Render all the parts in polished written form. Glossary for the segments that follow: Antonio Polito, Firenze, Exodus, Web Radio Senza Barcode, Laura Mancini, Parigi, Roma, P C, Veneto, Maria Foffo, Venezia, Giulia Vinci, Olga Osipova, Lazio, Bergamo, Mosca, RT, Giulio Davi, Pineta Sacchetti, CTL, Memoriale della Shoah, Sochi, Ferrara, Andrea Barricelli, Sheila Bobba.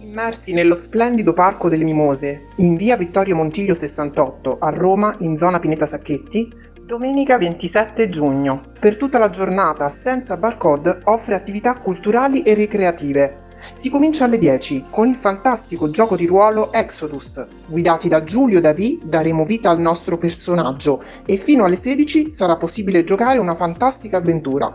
Immersi nello splendido Parco delle Mimose, in via Vittorio Montiglio 68, a Roma, in zona Pineta Sacchetti, domenica 27 giugno. Per tutta la giornata Senza Barcode offre attività culturali e ricreative. Si comincia alle 10 con il fantastico gioco di ruolo Exodus. Guidati da Giulio Davi daremo vita al nostro personaggio e fino alle 16 sarà possibile giocare una fantastica avventura.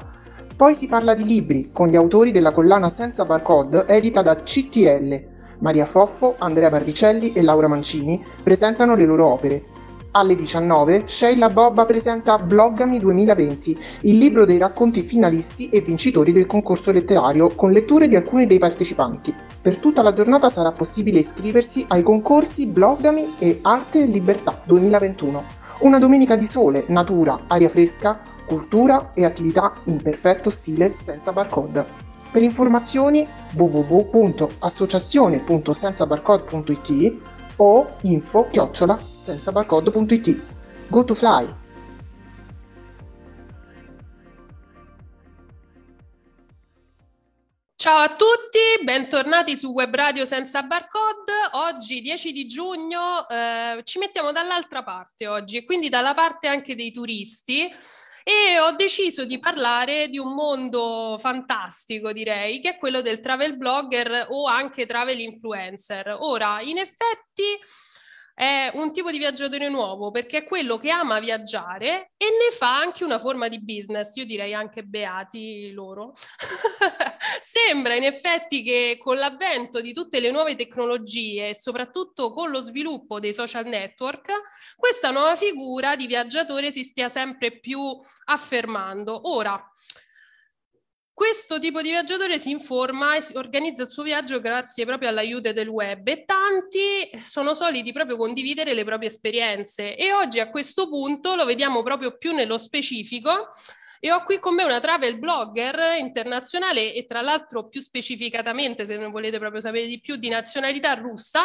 Poi si parla di libri, con gli autori della collana Senza Barcode edita da CTL. Maria Foffo, Andrea Barricelli e Laura Mancini presentano le loro opere. Alle 19 Sheila Bobba presenta Bloggami 2020, il libro dei racconti finalisti e vincitori del concorso letterario, con letture di alcuni dei partecipanti. Per tutta la giornata sarà possibile iscriversi ai concorsi Bloggami e Arte e Libertà 2021. Una domenica di sole, natura, aria fresca, cultura e attività in perfetto stile Senza Barcode. Per informazioni www.associazione.senzabarcode.it o info@senzabarcode.it. Go to fly! Ciao a tutti, bentornati su Web Radio Senza Barcode. Oggi 10 di giugno ci mettiamo dall'altra parte oggi, quindi dalla parte anche dei turisti, e ho deciso di parlare di un mondo fantastico, direi, che è quello del travel blogger o anche travel influencer. Ora, in effetti è un tipo di viaggiatore nuovo, perché è quello che ama viaggiare e ne fa anche una forma di business. Io direi anche beati loro. Sembra in effetti che con l'avvento di tutte le nuove tecnologie e soprattutto con lo sviluppo dei social network, questa nuova figura di viaggiatore si stia sempre più affermando. Ora, questo tipo di viaggiatore si informa e organizza il suo viaggio grazie proprio all'aiuto del web, e tanti sono soliti proprio condividere le proprie esperienze, e oggi a questo punto lo vediamo proprio più nello specifico. E ho qui con me una travel blogger internazionale e, tra l'altro, più specificatamente, se ne volete proprio sapere di più, di nazionalità russa,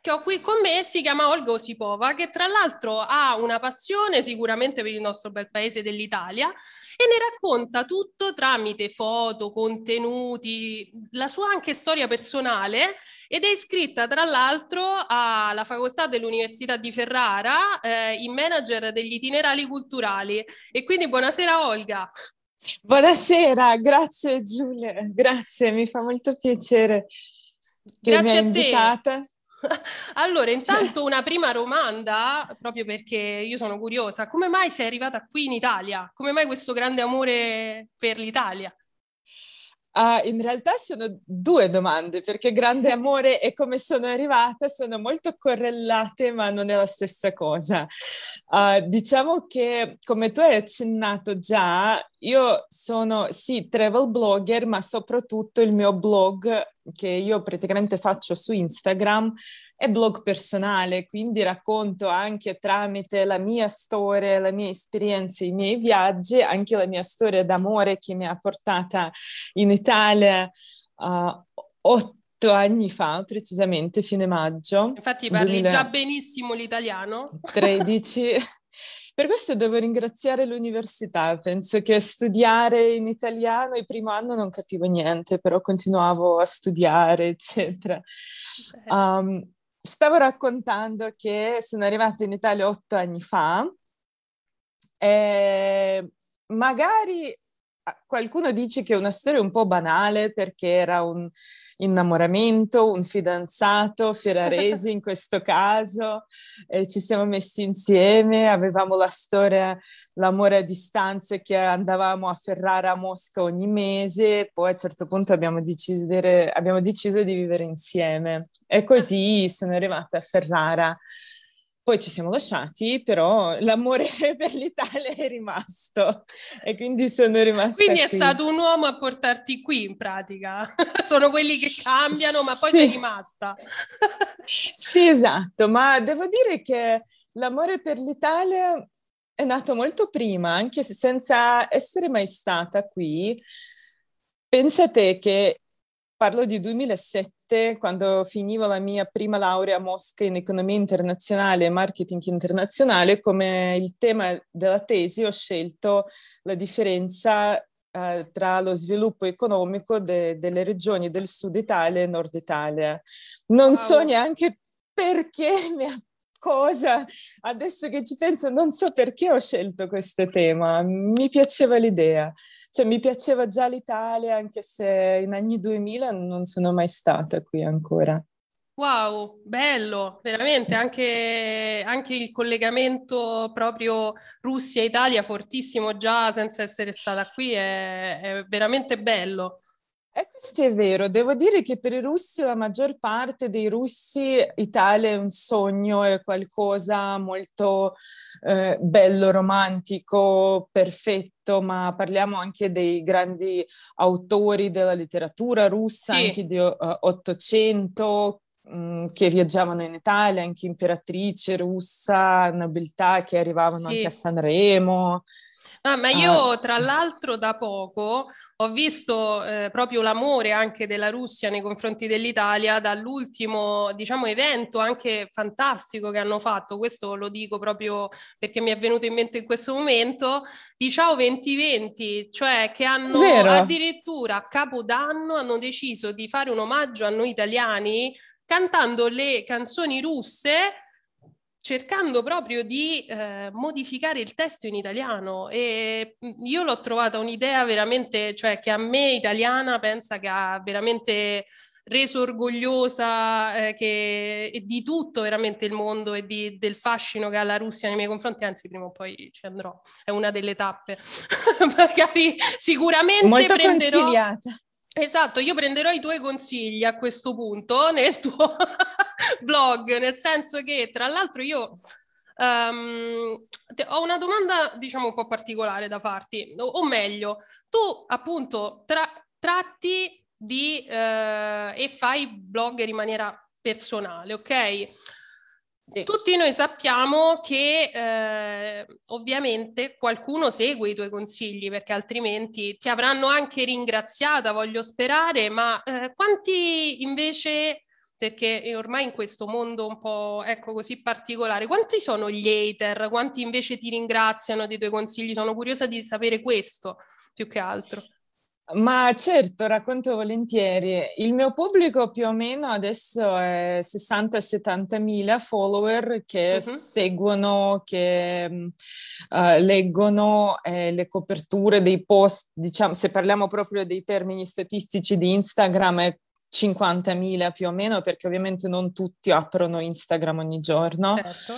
che ho qui con me. Si chiama Olga Osipova, che tra l'altro ha una passione sicuramente per il nostro bel paese dell'Italia e ne racconta tutto tramite foto, contenuti, la sua anche storia personale, ed è iscritta tra l'altro alla facoltà dell'Università di Ferrara in manager degli itinerari culturali. E quindi buonasera Olga. Buonasera, grazie Giulia, grazie, mi fa molto piacere che grazie mi hai invitata. A te. Allora, intanto una prima domanda, proprio perché io sono curiosa: come mai sei arrivata qui in Italia? Come mai questo grande amore per l'Italia? In realtà sono due domande, perché grande amore e come sono arrivata sono molto correlate, ma non è la stessa cosa. Diciamo che, come tu hai accennato già, io sono sì travel blogger, ma soprattutto il mio blog, che io praticamente faccio su Instagram, è blog personale, quindi racconto anche tramite la mia storia, la mia esperienza, i miei viaggi, anche la mia storia d'amore che mi ha portata in Italia 8 anni fa, precisamente, fine maggio. Infatti parli già benissimo l'italiano. 13. Per questo devo ringraziare l'università. Penso che studiare in italiano il primo anno non capivo niente, però continuavo a studiare, eccetera. Stavo raccontando che sono arrivata in Italia 8 anni fa e magari qualcuno dice che è una storia un po' banale, perché era un innamoramento, un fidanzato, ferraresi in questo caso, ci siamo messi insieme, avevamo la storia, l'amore a distanza, che andavamo a Ferrara, a Mosca ogni mese, poi a un certo punto abbiamo deciso di vivere insieme, e così sono arrivata a Ferrara. Poi ci siamo lasciati, però l'amore per l'Italia è rimasto e quindi sono rimasta qui. Quindi è stato un uomo a portarti qui in pratica, sono quelli che cambiano ma poi sei rimasta. Sì, esatto, ma devo dire che l'amore per l'Italia è nato molto prima, anche se senza essere mai stata qui. Pensate che parlo di 2007, quando finivo la mia prima laurea a Mosca in economia internazionale e marketing internazionale, come il tema della tesi ho scelto la differenza tra lo sviluppo economico delle regioni del Sud Italia e Nord Italia. Non so neanche perché adesso che ci penso, non so perché ho scelto questo tema, mi piaceva l'idea. Cioè, mi piaceva già l'Italia, anche se in anni 2000 non sono mai stata qui ancora. Wow, bello, veramente, anche il collegamento proprio Russia-Italia fortissimo già senza essere stata qui, è veramente bello. E questo è vero, devo dire che per i russi, la maggior parte dei russi, Italia è un sogno, è qualcosa molto bello, romantico, perfetto, ma parliamo anche dei grandi autori della letteratura russa, sì, anche di Ottocento, che viaggiavano in Italia, anche imperatrice russa, nobiltà che arrivavano, sì, anche a Sanremo. Ah, ma io tra l'altro da poco ho visto proprio l'amore anche della Russia nei confronti dell'Italia dall'ultimo, diciamo, evento anche fantastico che hanno fatto. Questo lo dico proprio perché mi è venuto in mente in questo momento, di Ciao 2020, cioè che hanno addirittura a Capodanno hanno deciso di fare un omaggio a noi italiani cantando le canzoni russe, cercando proprio di modificare il testo in italiano, e io l'ho trovata un'idea veramente, cioè che a me italiana pensa che ha veramente reso orgogliosa che di tutto veramente il mondo e del fascino che ha la Russia nei miei confronti, anzi prima o poi ci andrò, è una delle tappe magari sicuramente molto prenderò... consigliata. Esatto, io prenderò i tuoi consigli a questo punto nel tuo blog, nel senso che tra l'altro io ho una domanda, diciamo, un po' particolare da farti, o meglio, tu appunto tratti di e fai blogger in maniera personale, ok? Sì. Tutti noi sappiamo che ovviamente qualcuno segue i tuoi consigli perché altrimenti ti avranno anche ringraziata, voglio sperare, ma quanti invece, perché ormai in questo mondo un po' così particolare, quanti sono gli hater, quanti invece ti ringraziano dei tuoi consigli? Sono curiosa di sapere questo più che altro. Ma certo, racconto volentieri. Il mio pubblico più o meno adesso è 60-70.000 follower che seguono, che leggono le coperture dei post, diciamo, se parliamo proprio dei termini statistici di Instagram, è 50.000 più o meno, perché ovviamente non tutti aprono Instagram ogni giorno. Certo.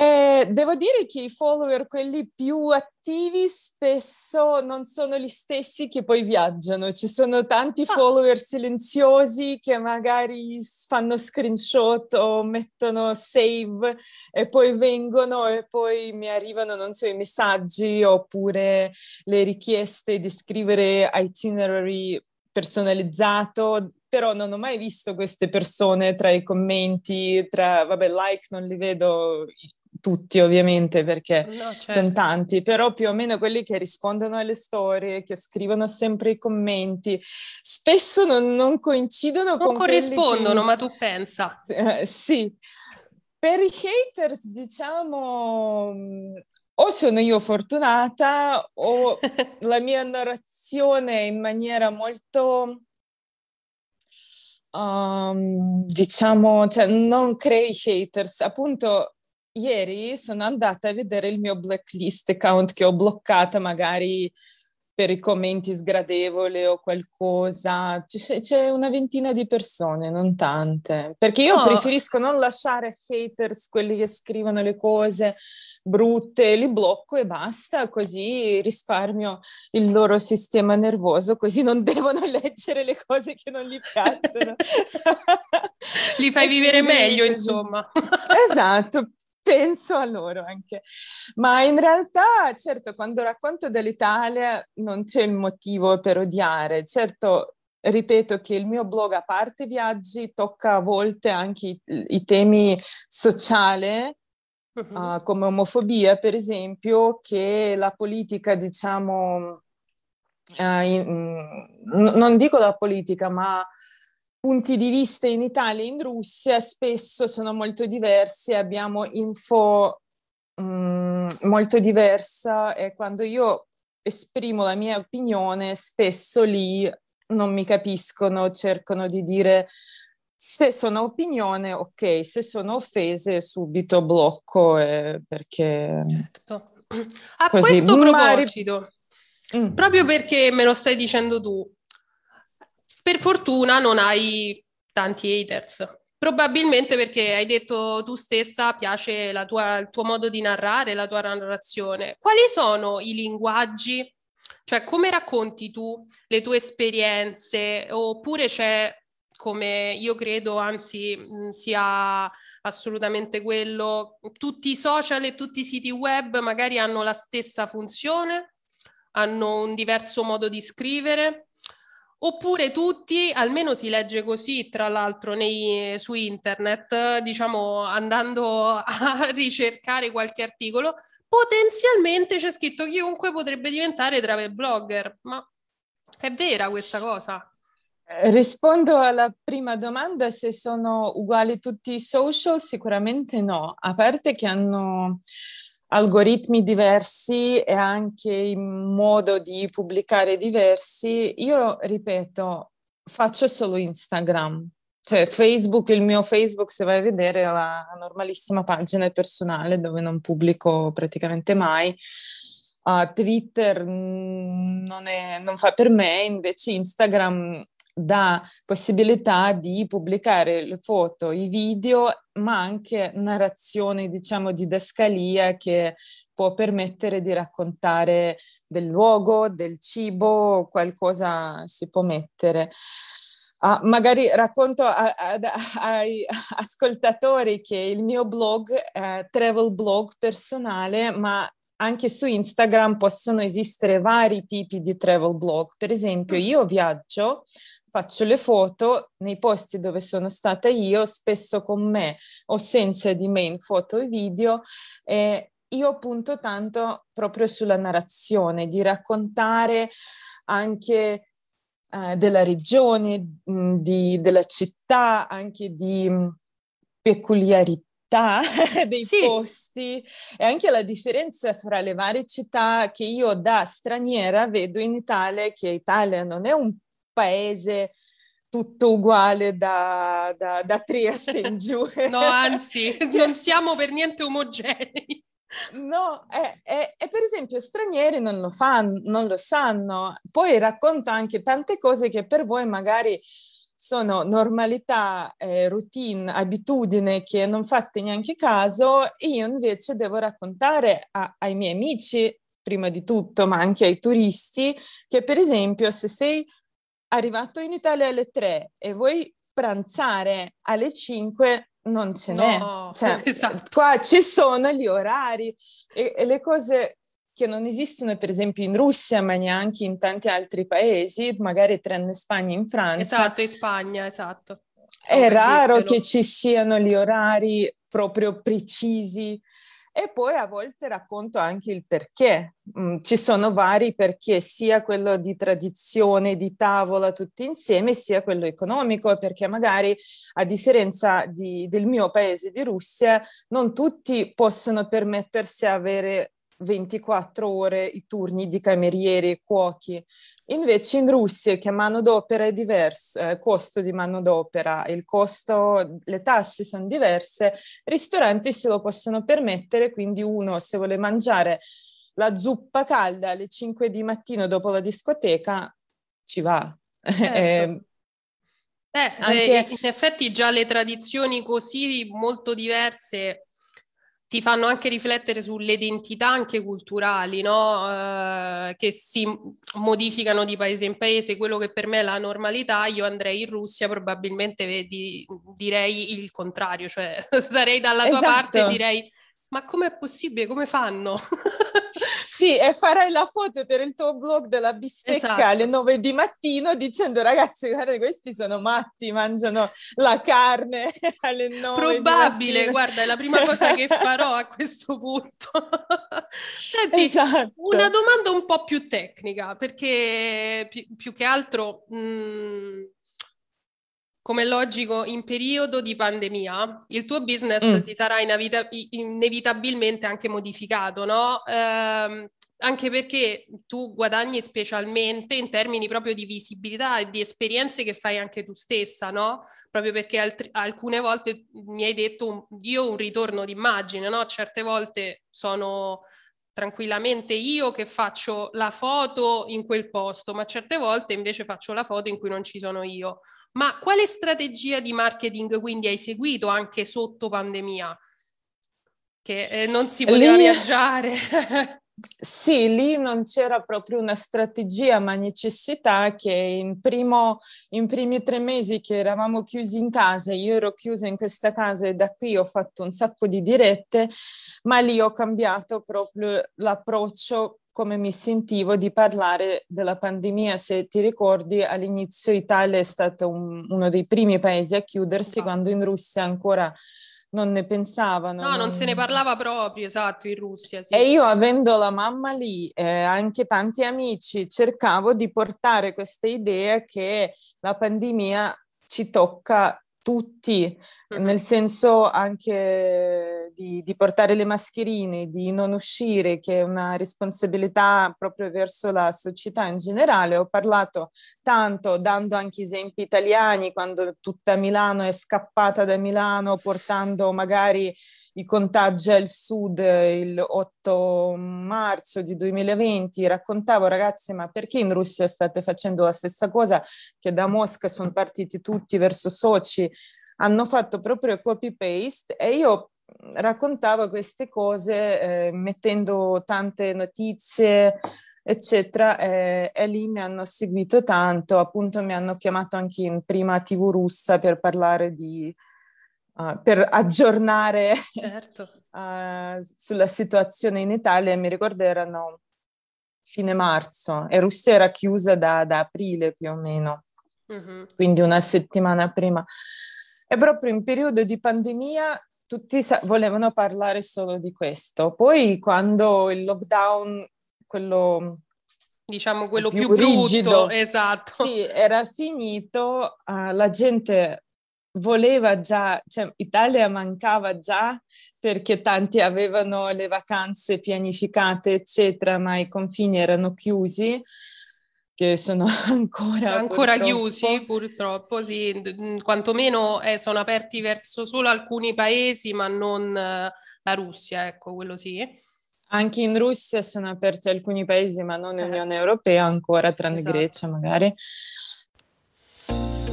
Devo dire che i follower, quelli più attivi, spesso non sono gli stessi che poi viaggiano. Ci sono tanti follower silenziosi che magari fanno screenshot o mettono save e poi vengono e poi mi arrivano, non so, i messaggi oppure le richieste di scrivere itinerary personalizzato. Però non ho mai visto queste persone tra i commenti, like non li vedo tutti ovviamente perché sono tanti, però più o meno quelli che rispondono alle storie, che scrivono sempre i commenti, spesso non coincidono, non corrispondono, ma tu pensa. Sì, per i haters diciamo o sono io fortunata o la mia narrazione in maniera molto... diciamo, cioè, non crei haters. Appunto ieri sono andata a vedere il mio blacklist account che ho bloccata magari per i commenti sgradevoli o qualcosa, c'è una ventina di persone, non tante, perché io preferisco non lasciare haters, quelli che scrivono le cose brutte, li blocco e basta, così risparmio il loro sistema nervoso, così non devono leggere le cose che non gli piacciono. Li fai vivere meglio, insomma. Esatto. Penso a loro anche, ma in realtà, certo, quando racconto dell'Italia non c'è il motivo per odiare, certo, ripeto che il mio blog, a parte viaggi, tocca a volte anche i temi sociali, come omofobia per esempio, che la politica, diciamo, non dico la politica, ma punti di vista in Italia e in Russia spesso sono molto diversi, abbiamo info molto diversa, e quando io esprimo la mia opinione spesso lì non mi capiscono, cercano di dire se sono opinione, ok, se sono offese subito blocco, perché... Certo. A così. Questo proposito, proprio perché me lo stai dicendo tu, per fortuna non hai tanti haters, probabilmente perché hai detto tu stessa piace il tuo modo di narrare, la tua narrazione. Quali sono i linguaggi? Cioè, come racconti tu le tue esperienze? Oppure c'è, come io credo, anzi sia assolutamente quello, tutti i social e tutti i siti web magari hanno la stessa funzione, hanno un diverso modo di scrivere? Oppure tutti, almeno si legge così, tra l'altro su internet, diciamo andando a ricercare qualche articolo, potenzialmente c'è scritto chiunque potrebbe diventare travel blogger, ma è vera questa cosa? Rispondo alla prima domanda, se sono uguali tutti i social, sicuramente no, a parte che hanno algoritmi diversi e anche in modo di pubblicare diversi. Io ripeto, faccio solo Instagram, cioè Facebook, il mio Facebook, se vai a vedere, è la normalissima pagina personale dove non pubblico praticamente mai. Twitter non fa per me, invece Instagram dà possibilità di pubblicare le foto, i video, ma anche narrazione, diciamo, didascalia, che può permettere di raccontare del luogo, del cibo, qualcosa si può mettere. Magari racconto ai ascoltatori che il mio blog è travel blog personale, ma anche su Instagram possono esistere vari tipi di travel blog. Per esempio, io viaggio, faccio le foto nei posti dove sono stata io, spesso con me o senza di me in foto e video, e io punto tanto proprio sulla narrazione, di raccontare anche della regione, della città, anche di peculiarità dei posti, e anche la differenza fra le varie città che io da straniera vedo in Italia, che Italia non è un paese tutto uguale da Trieste in giù. No, anzi, non siamo per niente omogenei. No, e per esempio stranieri non lo sanno. Poi racconto anche tante cose che per voi magari sono normalità, routine, abitudine che non fate neanche caso, e io invece devo raccontare ai miei amici, prima di tutto, ma anche ai turisti, che per esempio se sei arrivato in Italia alle 3 e vuoi pranzare alle 5, non ce n'è. No, cioè, esatto. Qua ci sono gli orari e le cose che non esistono per esempio in Russia, ma neanche in tanti altri paesi, magari tranne Spagna e in Francia. Esatto, in Spagna, esatto. È raro che ci siano gli orari proprio precisi, e poi a volte racconto anche il perché. Ci sono vari perché, sia quello di tradizione, di tavola tutti insieme, sia quello economico, perché magari a differenza del mio paese di Russia non tutti possono permettersi di avere 24 ore i turni di camerieri e cuochi. Invece in Russia, che manodopera è diversa, costo di manodopera, il costo, le tasse sono diverse, ristoranti se lo possono permettere, quindi uno se vuole mangiare la zuppa calda alle 5 di mattino dopo la discoteca ci va. Certo. Anche... in effetti già le tradizioni così molto diverse ti fanno anche riflettere sulle identità anche culturali, no? Che si modificano di paese in paese. Quello che per me è la normalità, io andrei in Russia, probabilmente direi il contrario, cioè sarei dalla tua parte e direi ma com'è possibile, come fanno? Sì, e farai la foto per il tuo blog della bistecca alle 9 di mattino dicendo ragazzi, guarda, questi sono matti, mangiano la carne alle 9. Probabile, guarda, è la prima cosa che farò a questo punto. Senti, una domanda un po' più tecnica, perché più che altro... come logico, in periodo di pandemia, il tuo business si sarà inevitabilmente anche modificato, no? Anche perché tu guadagni specialmente in termini proprio di visibilità e di esperienze che fai anche tu stessa, no? Proprio perché alcune volte mi hai detto un ritorno d'immagine, no? Certe volte sono... tranquillamente io che faccio la foto in quel posto, ma certe volte invece faccio la foto in cui non ci sono io. Ma quale strategia di marketing quindi hai seguito anche sotto pandemia? Che non si poteva viaggiare. Sì, lì non c'era proprio una strategia, ma necessità, che in primi 3 mesi che eravamo chiusi in casa, io ero chiusa in questa casa e da qui ho fatto un sacco di dirette, ma lì ho cambiato proprio l'approccio, come mi sentivo di parlare della pandemia. Se ti ricordi, all'inizio Italia è stato uno dei primi paesi a chiudersi, quando in Russia ancora... non ne pensavano. No, non se ne parlava proprio, esatto, in Russia. Sì. E io, avendo la mamma lì e anche tanti amici, cercavo di portare questa idea che la pandemia ci tocca tutti, nel senso anche di portare le mascherine, di non uscire, che è una responsabilità proprio verso la società in generale. Ho parlato tanto, dando anche esempi italiani, quando tutta Milano è scappata da Milano, portando magari i contagi al sud il 8 marzo di 2020, raccontavo ragazzi, ma perché in Russia state facendo la stessa cosa, che da Mosca sono partiti tutti verso Sochi, hanno fatto proprio copy paste, e io raccontavo queste cose mettendo tante notizie eccetera, e lì mi hanno seguito tanto, appunto mi hanno chiamato anche in prima TV russa per parlare di per aggiornare sulla situazione in Italia. Mi ricordo erano fine marzo e Russia era chiusa da aprile più o meno, quindi una settimana prima. E proprio in periodo di pandemia tutti volevano parlare solo di questo. Poi quando il lockdown, quello... diciamo quello più rigido, brutto, esatto. Sì, era finito, la gente... voleva già, cioè Italia mancava già perché tanti avevano le vacanze pianificate eccetera, ma i confini erano chiusi, che sono ancora purtroppo. Chiusi purtroppo, sì, quantomeno sono aperti verso solo alcuni paesi, ma non la Russia, ecco, quello sì. Anche in Russia sono aperti alcuni paesi, ma non Unione Europea ancora, tranne Grecia magari.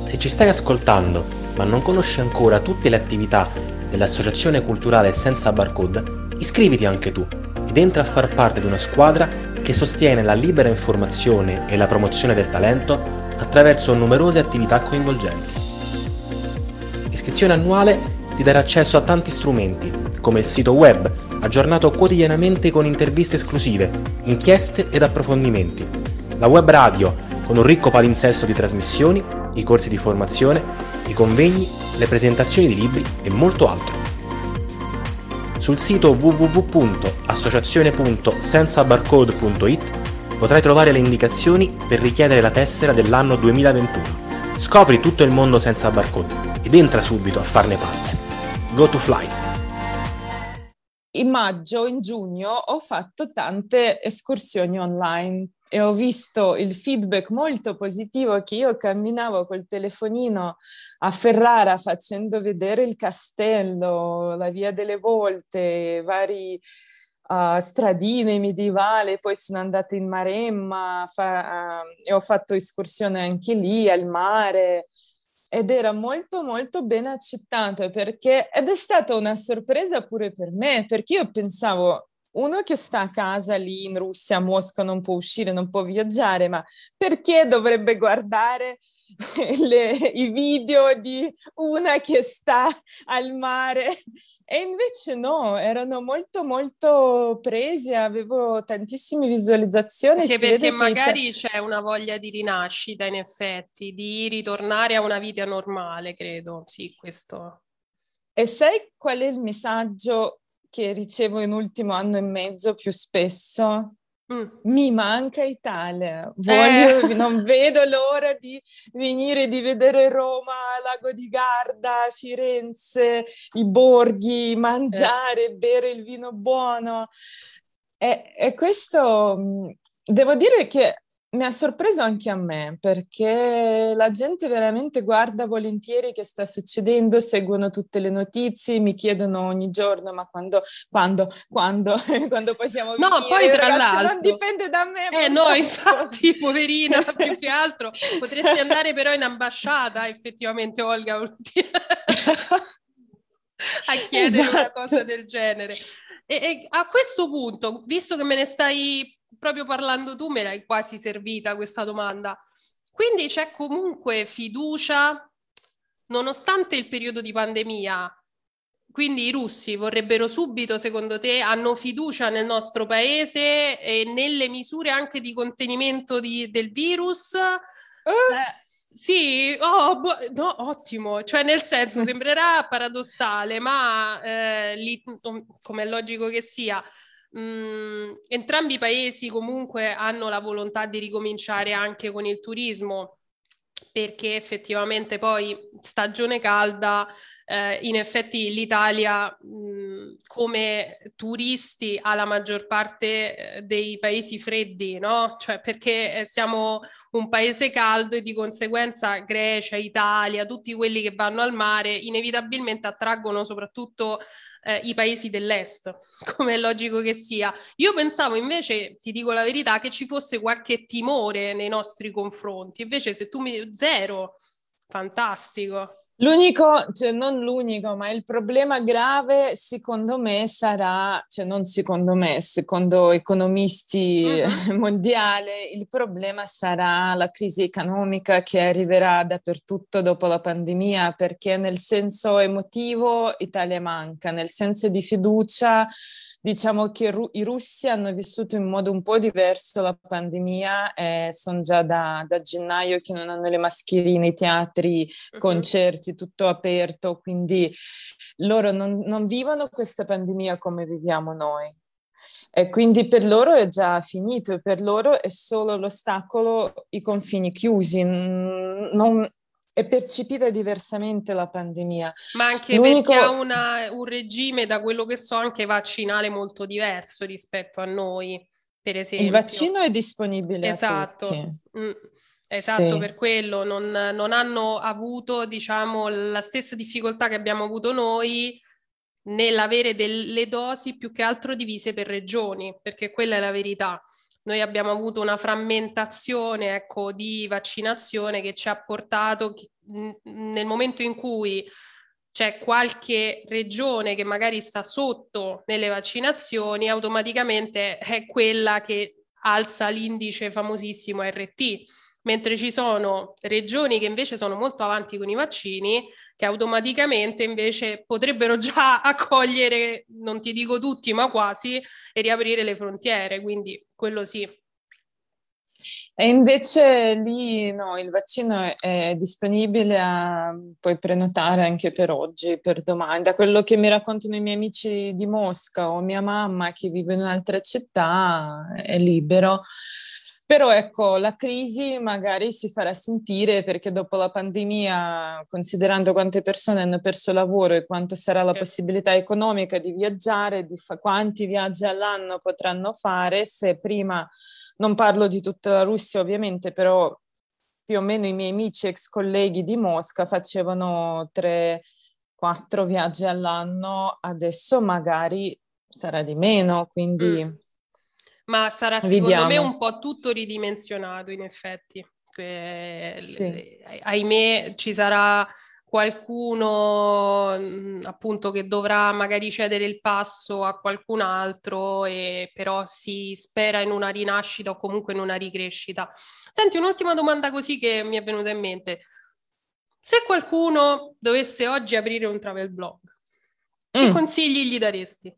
Se ci stai ascoltando ma non conosci ancora tutte le attività dell'Associazione Culturale Senza Barcode, iscriviti anche tu ed entra a far parte di una squadra che sostiene la libera informazione e la promozione del talento attraverso numerose attività coinvolgenti. L'iscrizione annuale ti darà accesso a tanti strumenti, come il sito web, aggiornato quotidianamente con interviste esclusive, inchieste ed approfondimenti, la web radio, con un ricco palinsesto di trasmissioni, i corsi di formazione, i convegni, le presentazioni di libri e molto altro. Sul sito www.associazione.senzabarcode.it potrai trovare le indicazioni per richiedere la tessera dell'anno 2021. Scopri tutto il mondo senza barcode ed entra subito a farne parte. Go to fly! In maggio, in giugno ho fatto tante escursioni online. E ho visto il feedback molto positivo, che io camminavo col telefonino a Ferrara facendo vedere il castello, la Via delle Volte, vari stradine medievali, poi sono andata in Maremma e ho fatto escursione anche lì al mare, ed era molto molto ben accettato, perché ed è stata una sorpresa pure per me, perché io pensavo, uno che sta a casa lì in Russia, a Mosca, non può uscire, non può viaggiare, ma perché dovrebbe guardare i video di una che sta al mare? E invece no, erano molto molto presi, avevo tantissime visualizzazioni. Anche perché magari c'è una voglia di rinascita, in effetti, di ritornare a una vita normale, credo, sì, questo. E sai qual è il messaggio che ricevo in ultimo anno e mezzo più spesso? Mi manca Italia, non vedo l'ora di venire, di vedere Roma, Lago di Garda, Firenze, i borghi, mangiare, bere il vino buono. E questo devo dire che mi ha sorpreso anche a me, perché la gente veramente guarda volentieri che sta succedendo, seguono tutte le notizie, mi chiedono ogni giorno ma quando possiamo venire? No, poi tra ragazzi, l'altro non dipende da me. No, infatti, poverina, più che altro potresti andare però in ambasciata, effettivamente, Olga, a chiedere una cosa del genere. E a questo punto, visto che me ne stai proprio parlando tu, me l'hai quasi servita questa domanda, quindi c'è comunque fiducia nonostante il periodo di pandemia? Quindi i russi vorrebbero subito, secondo te, hanno fiducia nel nostro paese e nelle misure anche di contenimento del virus? Sì, no, ottimo, cioè nel senso sembrerà paradossale, ma come è logico che sia, entrambi i paesi comunque hanno la volontà di ricominciare anche con il turismo, perché effettivamente poi stagione calda, in effetti l'Italia come turisti ha la maggior parte dei paesi freddi, no? Cioè, perché siamo un paese caldo e di conseguenza Grecia, Italia, tutti quelli che vanno al mare inevitabilmente attraggono soprattutto i paesi dell'est, come è logico che sia. Io pensavo invece, ti dico la verità, che ci fosse qualche timore nei nostri confronti, invece se tu mi... zero, fantastico. Ma il problema grave, secondo me, sarà, cioè non secondo me, secondo economisti mondiali, il problema sarà la crisi economica che arriverà dappertutto dopo la pandemia, perché nel senso emotivo Italia manca, nel senso di fiducia diciamo che i russi hanno vissuto in modo un po' diverso la pandemia, sono già da gennaio che non hanno le mascherine, i teatri, concerti, tutto aperto, quindi loro non vivono questa pandemia come viviamo noi. E quindi per loro è già finito, per loro è solo l'ostacolo, i confini chiusi, non... è percepita diversamente la pandemia. Ma anche perché ha un regime, da quello che so, anche vaccinale molto diverso rispetto a noi, per esempio. Il vaccino è disponibile a tutti. Esatto, sì. Per quello non hanno avuto, diciamo, la stessa difficoltà che abbiamo avuto noi nell'avere delle dosi più che altro divise per regioni, perché quella è la verità. Noi abbiamo avuto una frammentazione, ecco, di vaccinazione che ci ha portato, nel momento in cui c'è qualche regione che magari sta sotto nelle vaccinazioni, automaticamente è quella che alza l'indice famosissimo RT, mentre ci sono regioni che invece sono molto avanti con i vaccini, che automaticamente invece potrebbero già accogliere, non ti dico tutti, ma quasi, e riaprire le frontiere, quindi quello sì. E invece lì no, il vaccino è disponibile, puoi prenotare anche per oggi, per domani. Da quello che mi raccontano i miei amici di Mosca o mia mamma che vive in un'altra città, è libero. Però ecco, la crisi magari si farà sentire, perché dopo la pandemia, considerando quante persone hanno perso lavoro e quanto sarà la possibilità economica di viaggiare, quanti viaggi all'anno potranno fare, se prima, non parlo di tutta la Russia ovviamente, però più o meno i miei amici ex colleghi di Mosca facevano 3-4 viaggi all'anno, adesso magari sarà di meno, quindi... Ma sarà secondo me un po' tutto ridimensionato, in effetti. Sì. Ahimè, ci sarà qualcuno appunto che dovrà magari cedere il passo a qualcun altro, e però si spera in una rinascita o comunque in una ricrescita. Senti, un'ultima domanda così che mi è venuta in mente. Se qualcuno dovesse oggi aprire un travel blog, che consigli gli daresti?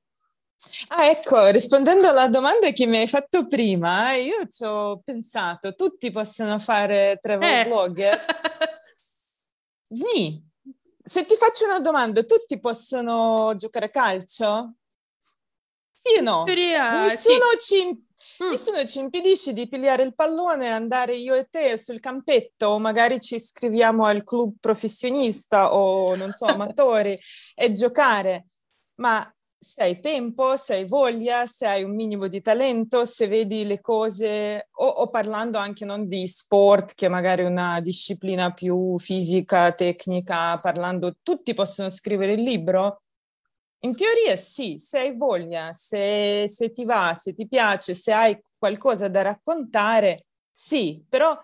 Ah, ecco, rispondendo alla domanda che mi hai fatto prima, io ci ho pensato, tutti possono fare travel blogger? Sì, se ti faccio una domanda, tutti possono giocare a calcio? Sì o no? Teoria, nessuno ci impedisce di pigliare il pallone e andare io e te sul campetto, o magari ci iscriviamo al club professionista o, non so, amatori e giocare, ma... Se hai tempo, se hai voglia, se hai un minimo di talento, se vedi le cose, o parlando anche non di sport, che magari è una disciplina più fisica, tecnica, parlando, tutti possono scrivere il libro? In teoria sì, se hai voglia, se ti va, se ti piace, se hai qualcosa da raccontare, sì, però...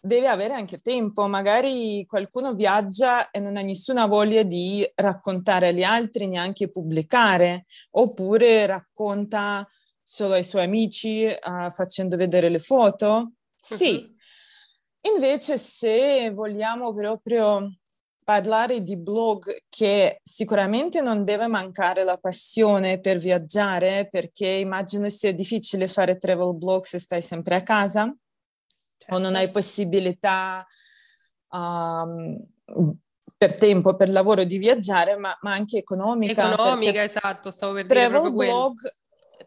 Deve avere anche tempo, magari qualcuno viaggia e non ha nessuna voglia di raccontare agli altri, neanche pubblicare, oppure racconta solo ai suoi amici facendo vedere le foto. Sì, invece se vogliamo proprio parlare di blog, che sicuramente non deve mancare la passione per viaggiare, perché immagino sia difficile fare travel blog se stai sempre a casa. O non hai possibilità per tempo, per lavoro di viaggiare, ma anche economica. Economica, esatto, stavo per dire proprio quello.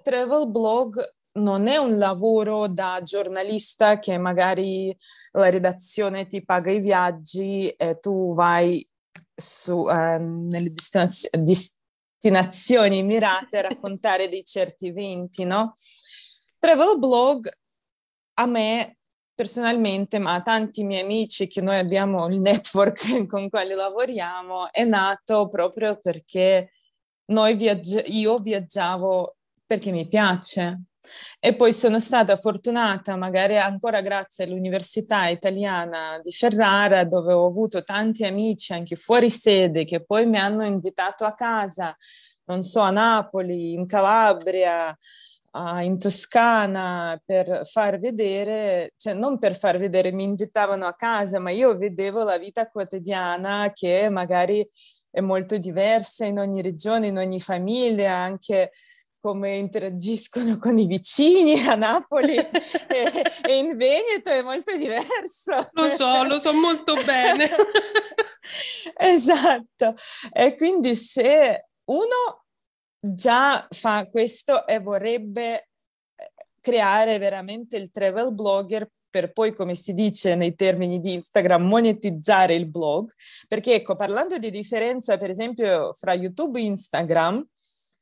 Travel blog non è un lavoro da giornalista che magari la redazione ti paga i viaggi e tu vai su nelle destinazioni mirate a raccontare dei certi eventi, no? Travel blog a me... personalmente, ma tanti miei amici che noi abbiamo il network con quali lavoriamo, è nato proprio perché io viaggiavo perché mi piace, e poi sono stata fortunata, magari ancora grazie all'università italiana di Ferrara, dove ho avuto tanti amici anche fuori sede che poi mi hanno invitato a casa, non so, a Napoli, in Calabria, in Toscana, per far vedere, cioè non per far vedere, mi invitavano a casa, ma io vedevo la vita quotidiana che magari è molto diversa in ogni regione, in ogni famiglia, anche come interagiscono con i vicini a Napoli e in Veneto è molto diverso. Lo so molto bene. Esatto, e quindi se uno già fa questo e vorrebbe creare veramente il travel blogger per poi, come si dice nei termini di Instagram, monetizzare il blog, perché ecco, parlando di differenza per esempio fra YouTube e Instagram,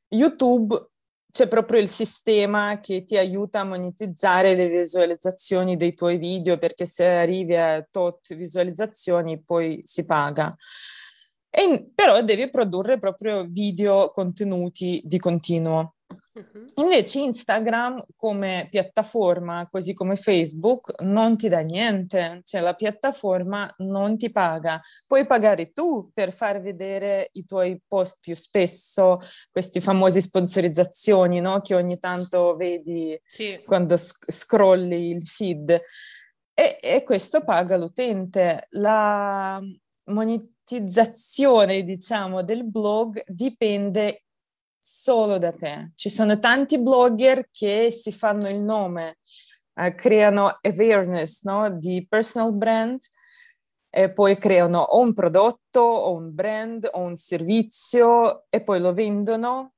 YouTube c'è proprio il sistema che ti aiuta a monetizzare le visualizzazioni dei tuoi video, perché se arrivi a tot visualizzazioni poi si paga. Però devi produrre proprio video, contenuti di continuo. Invece Instagram come piattaforma, così come Facebook, non ti dà niente, cioè la piattaforma non ti paga. Puoi pagare tu per far vedere i tuoi post più spesso, queste famose sponsorizzazioni, no? Che ogni tanto vedi quando scrolli il feed, e questo paga l'utente. La monetizzazione, diciamo, del blog dipende solo da te. Ci sono tanti blogger che si fanno il nome, creano awareness, no, di personal brand, e poi creano o un prodotto o un brand o un servizio e poi lo vendono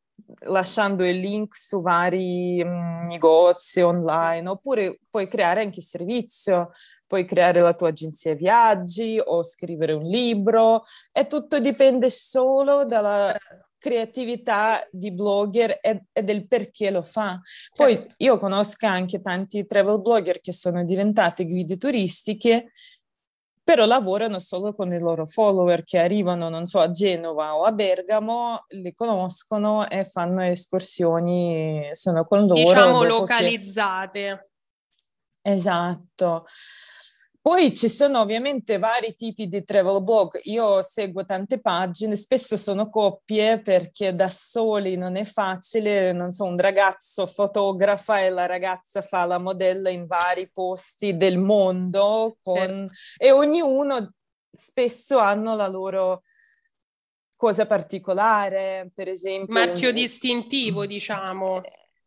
lasciando il link su vari negozi online, oppure puoi creare anche servizio, puoi creare la tua agenzia viaggi o scrivere un libro, e tutto dipende solo dalla creatività di blogger e del perché lo fa. Poi io conosco anche tanti travel blogger che sono diventati guide turistiche però lavorano solo con i loro follower che arrivano, non so, a Genova o a Bergamo, li conoscono e fanno escursioni, sono con loro. Diciamo localizzate. Che... Esatto. Poi ci sono ovviamente vari tipi di travel blog, io seguo tante pagine, spesso sono coppie perché da soli non è facile, non so, un ragazzo fotografa e la ragazza fa la modella in vari posti del mondo con... e ognuno spesso hanno la loro cosa particolare, per esempio... Marchio distintivo, diciamo...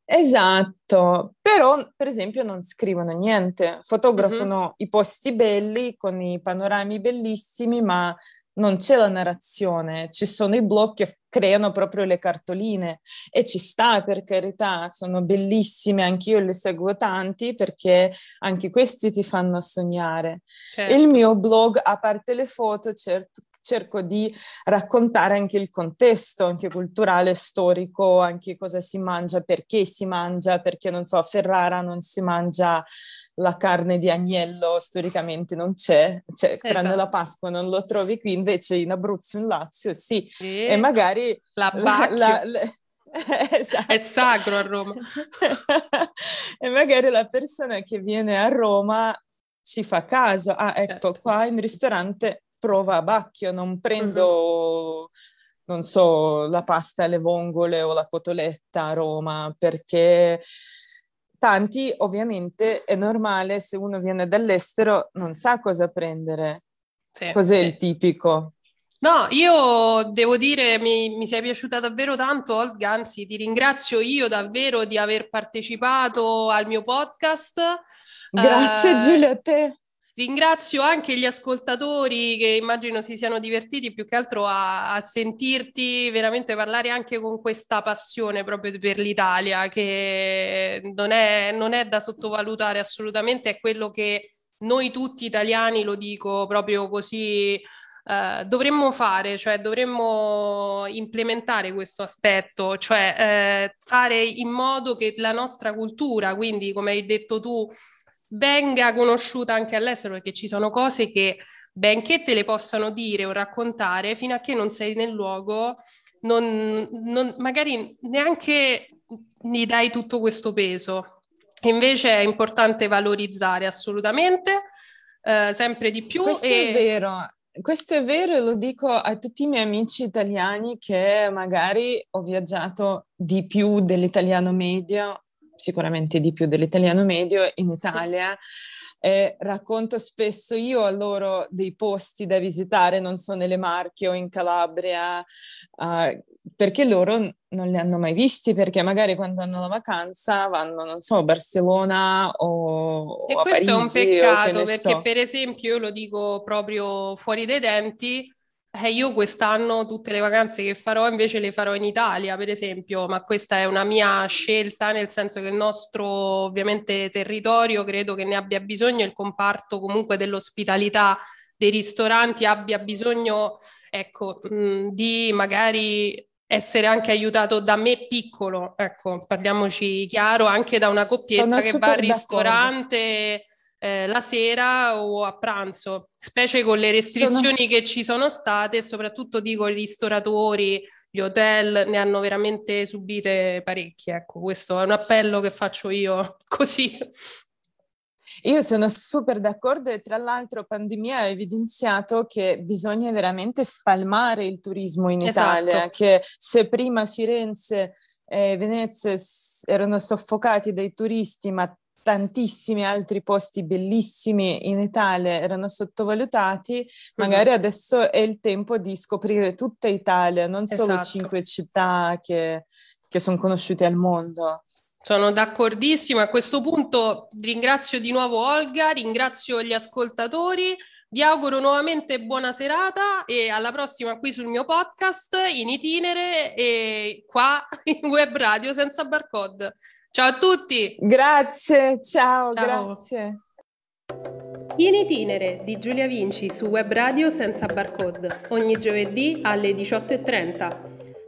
Esatto, però per esempio non scrivono niente, fotografano i posti belli con i panorami bellissimi, ma non c'è la narrazione, ci sono i blog che creano proprio le cartoline e ci sta, per carità, sono bellissime, anch'io le seguo tanti perché anche questi ti fanno sognare. Certo. Il mio blog, a parte le foto, cerco di raccontare anche il contesto, anche culturale, storico, anche cosa si mangia, perché non so, a Ferrara non si mangia la carne di agnello, storicamente non c'è, cioè, tranne la Pasqua non lo trovi qui, invece in Abruzzo, in Lazio sì, e magari... Esatto. È sacro a Roma. E magari la persona che viene a Roma ci fa caso, certo. Qua in ristorante... prova a bacchio, non prendo, non so, la pasta alle vongole o la cotoletta a Roma, perché tanti, ovviamente, è normale, se uno viene dall'estero non sa cosa prendere, cos'è il tipico. No, io devo dire, mi sei piaciuta davvero tanto, Olga, anzi ti ringrazio io davvero di aver partecipato al mio podcast. Grazie Giulia, a te. Ringrazio anche gli ascoltatori che immagino si siano divertiti più che altro a sentirti veramente parlare anche con questa passione proprio per l'Italia, che non è da sottovalutare assolutamente, è quello che noi tutti italiani, lo dico proprio così, dovremmo fare, cioè dovremmo implementare questo aspetto, cioè fare in modo che la nostra cultura, quindi come hai detto tu, venga conosciuta anche all'estero, perché ci sono cose che benché te le possano dire o raccontare, fino a che non sei nel luogo, non magari neanche ne dai tutto questo peso. Invece è importante valorizzare assolutamente, sempre di più. Questo è vero e lo dico a tutti i miei amici italiani che magari ho viaggiato di più dell'italiano medio, sicuramente di più dell'italiano medio in Italia, racconto spesso io a loro dei posti da visitare, non so, nelle Marche o in Calabria, perché loro non li hanno mai visti, perché magari quando hanno la vacanza vanno, non so, a Barcellona o a Parigi. E questo è un peccato, perché per esempio, io lo dico proprio fuori dai denti, io quest'anno tutte le vacanze che farò invece le farò in Italia, per esempio, ma questa è una mia scelta, nel senso che il nostro ovviamente territorio credo che ne abbia bisogno, il comparto comunque dell'ospitalità dei ristoranti abbia bisogno, ecco, di magari essere anche aiutato da me piccolo, ecco, parliamoci chiaro, anche da una coppietta che va al ristorante... la sera o a pranzo, specie con le restrizioni che ci sono state, e soprattutto dico i ristoratori, gli hotel ne hanno veramente subite parecchie, ecco, questo è un appello che faccio io così. Io sono super d'accordo e tra l'altro la pandemia ha evidenziato che bisogna veramente spalmare il turismo in Italia, che se prima Firenze e Venezia erano soffocati dai turisti, ma tantissimi altri posti bellissimi in Italia erano sottovalutati, magari adesso è il tempo di scoprire tutta Italia, non solo 5 città che sono conosciute al mondo. Sono d'accordissimo, a questo punto ringrazio di nuovo Olga, ringrazio gli ascoltatori, vi auguro nuovamente buona serata e alla prossima qui sul mio podcast In Itinere e qua in Web Radio Senza Barcode. Ciao a tutti! Grazie, ciao, grazie. In Itinere di Giulia Vinci su Web Radio Senza Barcode, ogni giovedì alle 18:30.